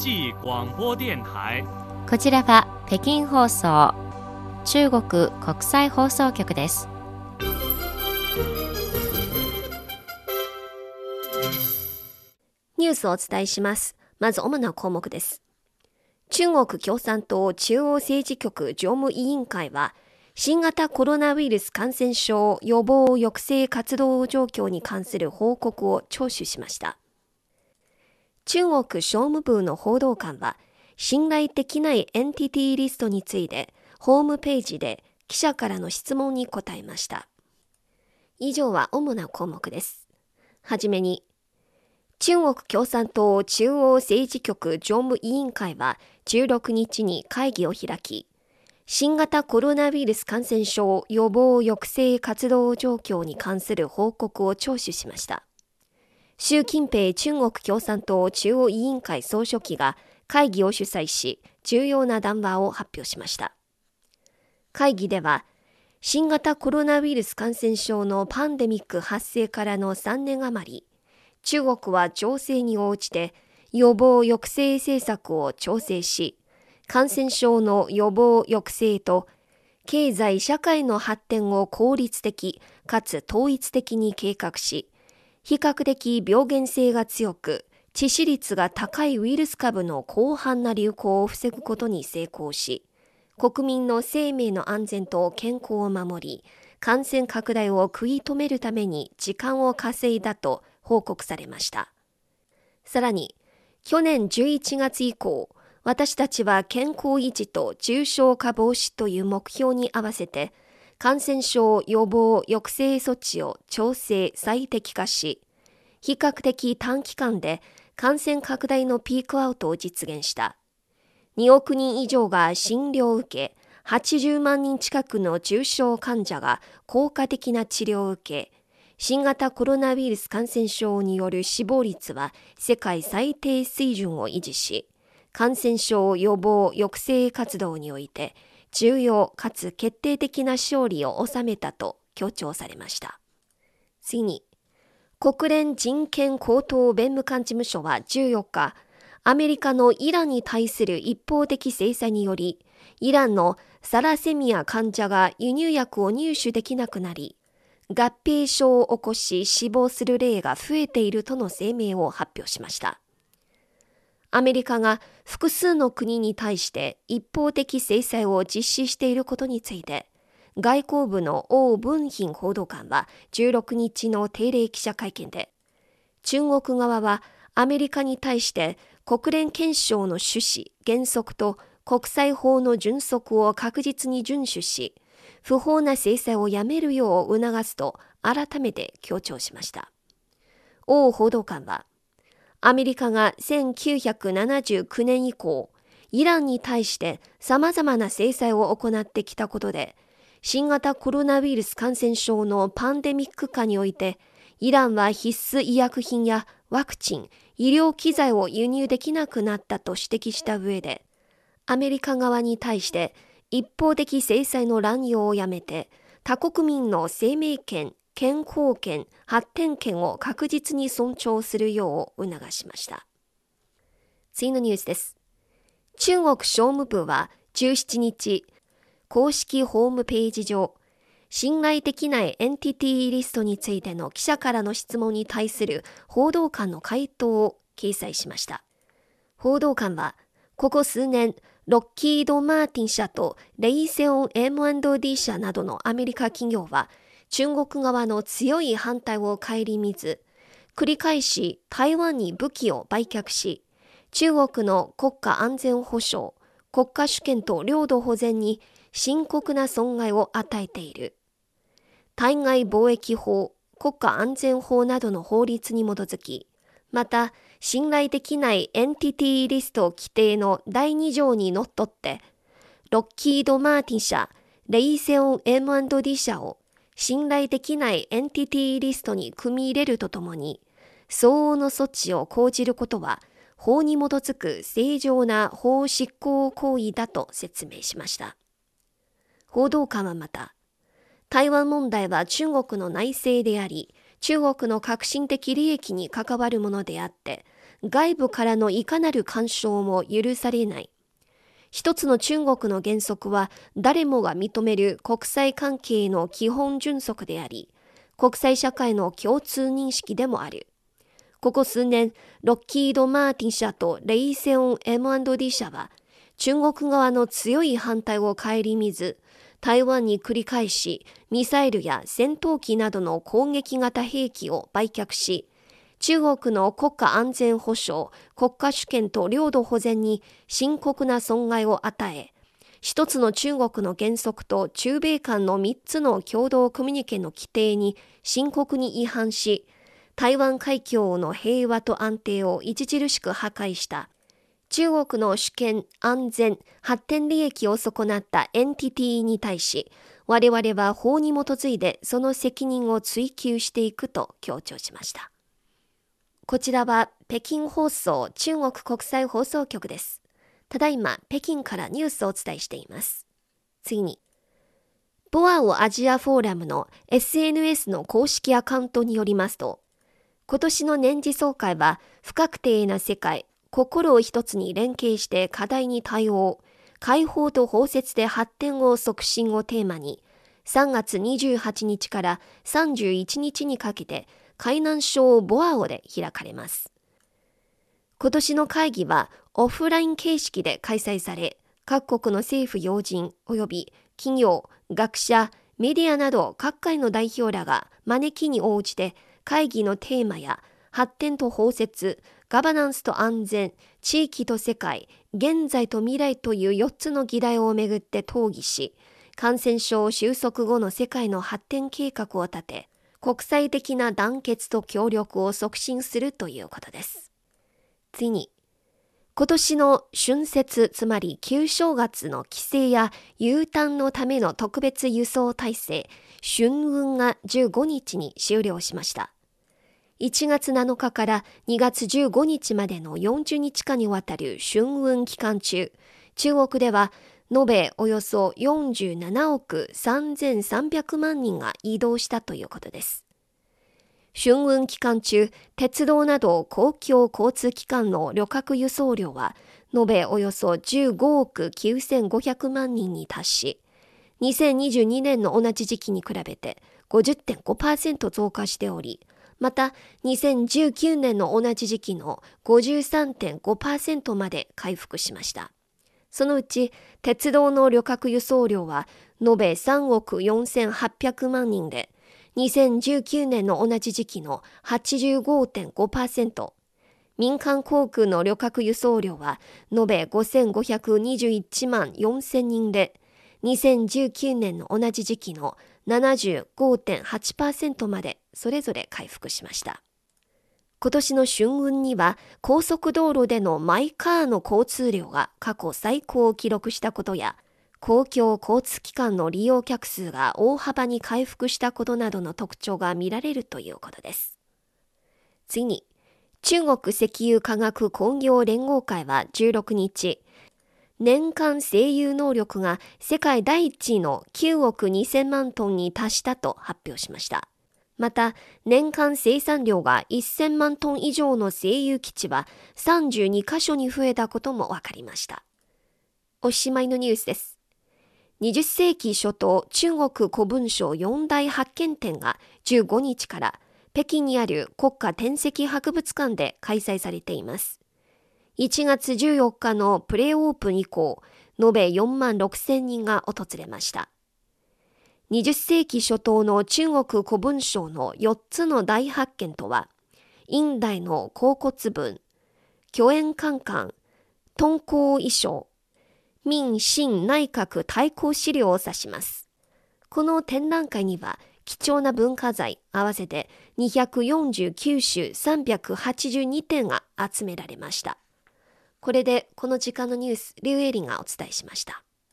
こちらは北京放送、中国国際放送局です。ニュースをお伝えします。まず主な項目です。中国共産党中央政治局常務委員会は、新型コロナウイルス感染症予防抑制活動状況に関する報告を聴取しました。中国商務部の報道官は、信頼できないエンティティリストについて、ホームページで記者からの質問に答えました。以上は主な項目です。はじめに、中国共産党中央政治局常務委員会は16日に会議を開き、新型コロナウイルス感染症予防抑制活動状況に関する報告を聴取しました。習近平中国共産党中央委員会総書記が会議を主催し、重要な談話を発表しました。会議では、新型コロナウイルス感染症のパンデミック発生からの3年余り、中国は情勢に応じて予防抑制政策を調整し、感染症の予防抑制と経済社会の発展を効率的かつ統一的に計画し、比較的病原性が強く致死率が高いウイルス株の広範な流行を防ぐことに成功し、国民の生命の安全と健康を守り、感染拡大を食い止めるために時間を稼いだと報告されました。さらに、去年11月以降、私たちは健康維持と重症化防止という目標に合わせて、感染症予防抑制措置を調整最適化し、比較的短期間で感染拡大のピークアウトを実現した。2億人以上が診療を受け、80万人近くの重症患者が効果的な治療を受け、新型コロナウイルス感染症による死亡率は世界最低水準を維持し、感染症予防抑制活動において重要かつ決定的な勝利を収めたと強調されました。次に、国連人権高等弁務官事務所は14日、アメリカのイランに対する一方的制裁により、イランのサラセミア患者が輸入薬を入手できなくなり、合併症を起こし死亡する例が増えているとの声明を発表しました。アメリカが複数の国に対して一方的制裁を実施していることについて、外交部の王文賓報道官は16日の定例記者会見で、中国側はアメリカに対して国連憲章の趣旨・原則と国際法の準則を確実に遵守し、不法な制裁をやめるよう促すと改めて強調しました。王報道官は、アメリカが1979年以降、イランに対して様々な制裁を行ってきたことで、新型コロナウイルス感染症のパンデミック化において、イランは必須医薬品やワクチン、医療機材を輸入できなくなったと指摘した上で、アメリカ側に対して一方的制裁の乱用をやめて、他国民の生命権、健康権、発展権を確実に尊重するよう促しました。次のニュースです。中国商務部は17日、公式ホームページ上、信頼できないエンティティリストについての記者からの質問に対する報道官の回答を掲載しました。報道官は、ここ数年、ロッキード・マーティン社とレイセオン M&D 社などのアメリカ企業は、中国側の強い反対を顧みず、繰り返し台湾に武器を売却し、中国の国家安全保障、国家主権と領土保全に深刻な損害を与えている。対外貿易法、国家安全法などの法律に基づき、また、信頼できないエンティティリスト規定の第2条にのっとって、ロッキード・マーティン社、レイセオン M&D 社を信頼できないエンティティリストに組み入れるとともに、相応の措置を講じることは、法に基づく正常な法執行行為だと説明しました。報道官はまた、台湾問題は中国の内政であり、中国の革新的利益に関わるものであって、外部からのいかなる干渉も許されない。一つの中国の原則は誰もが認める国際関係の基本準則であり、国際社会の共通認識でもある。ここ数年、ロッキード・マーティン社とレイセオン M&D 社は、中国側の強い反対を顧みず、台湾に繰り返し、ミサイルや戦闘機などの攻撃型兵器を売却し、中国の国家安全保障、国家主権と領土保全に深刻な損害を与え、一つの中国の原則と中米間の3つの共同コミュニケの規定に深刻に違反し、台湾海峡の平和と安定を著しく破壊した。中国の主権、安全、発展利益を損なったエンティティに対し、我々は法に基づいてその責任を追及していくと強調しました。こちらは北京放送中国国際放送局です。ただいま北京からニュースをお伝えしています。次に、ボアオアジアフォーラムの SNS の公式アカウントによりますと、今年の年次総会は不確定な世界、心を一つに連携して課題に対応、開放と包摂で発展を促進をテーマに、3月28日から31日にかけて海南省ボアオで開かれます。今年の会議はオフライン形式で開催され、各国の政府要人及び企業、学者、メディアなど各界の代表らが招きに応じて会議のテーマや発展と包摂、ガバナンスと安全、地域と世界、現在と未来という4つの議題をめぐって討議し、感染症収束後の世界の発展計画を立て、国際的な団結と協力を促進するということです。次に、今年の春節、つまり旧正月の帰省や U ターンのための特別輸送体制、春運が15日に終了しました。1月7日から2月15日までの40日間にわたる春運期間中、中国では延べおよそ47億3300万人が移動したということです。春運期間中、鉄道など公共交通機関の旅客輸送量は延べおよそ15億9500万人に達し、2022年の同じ時期に比べて 50.5% 増加しており、また2019年の同じ時期の 53.5% まで回復しました。そのうち鉄道の旅客輸送量は延べ3億4800万人で、2019年の同じ時期の 85.5%、民間航空の旅客輸送量は延べ5521万4000人で、2019年の同じ時期の 75.8% までそれぞれ回復しました。今年の春運には高速道路でのマイカーの交通量が過去最高を記録したことや、公共交通機関の利用客数が大幅に回復したことなどの特徴が見られるということです。次に、中国石油化学工業連合会は16日、年間製油能力が世界第一位の9億2000万トンに達したと発表しました。また、年間生産量が1000万トン以上の製油基地は32カ所に増えたことも分かりました。おしまいのニュースです。20世紀初頭、中国古文書4大発見展が15日から北京にある国家典籍博物館で開催されています。1月14日のプレオープン以降、延べ4万6000人が訪れました。20世紀初頭の中国古文書の4つの大発見とは、殷代の甲骨文、巨円官函、敦煌遺書、民清内閣対抗資料を指します。この展覧会には貴重な文化財合わせて249種382点が集められました。これでこの時間のニュース、リュウエリがお伝えしました。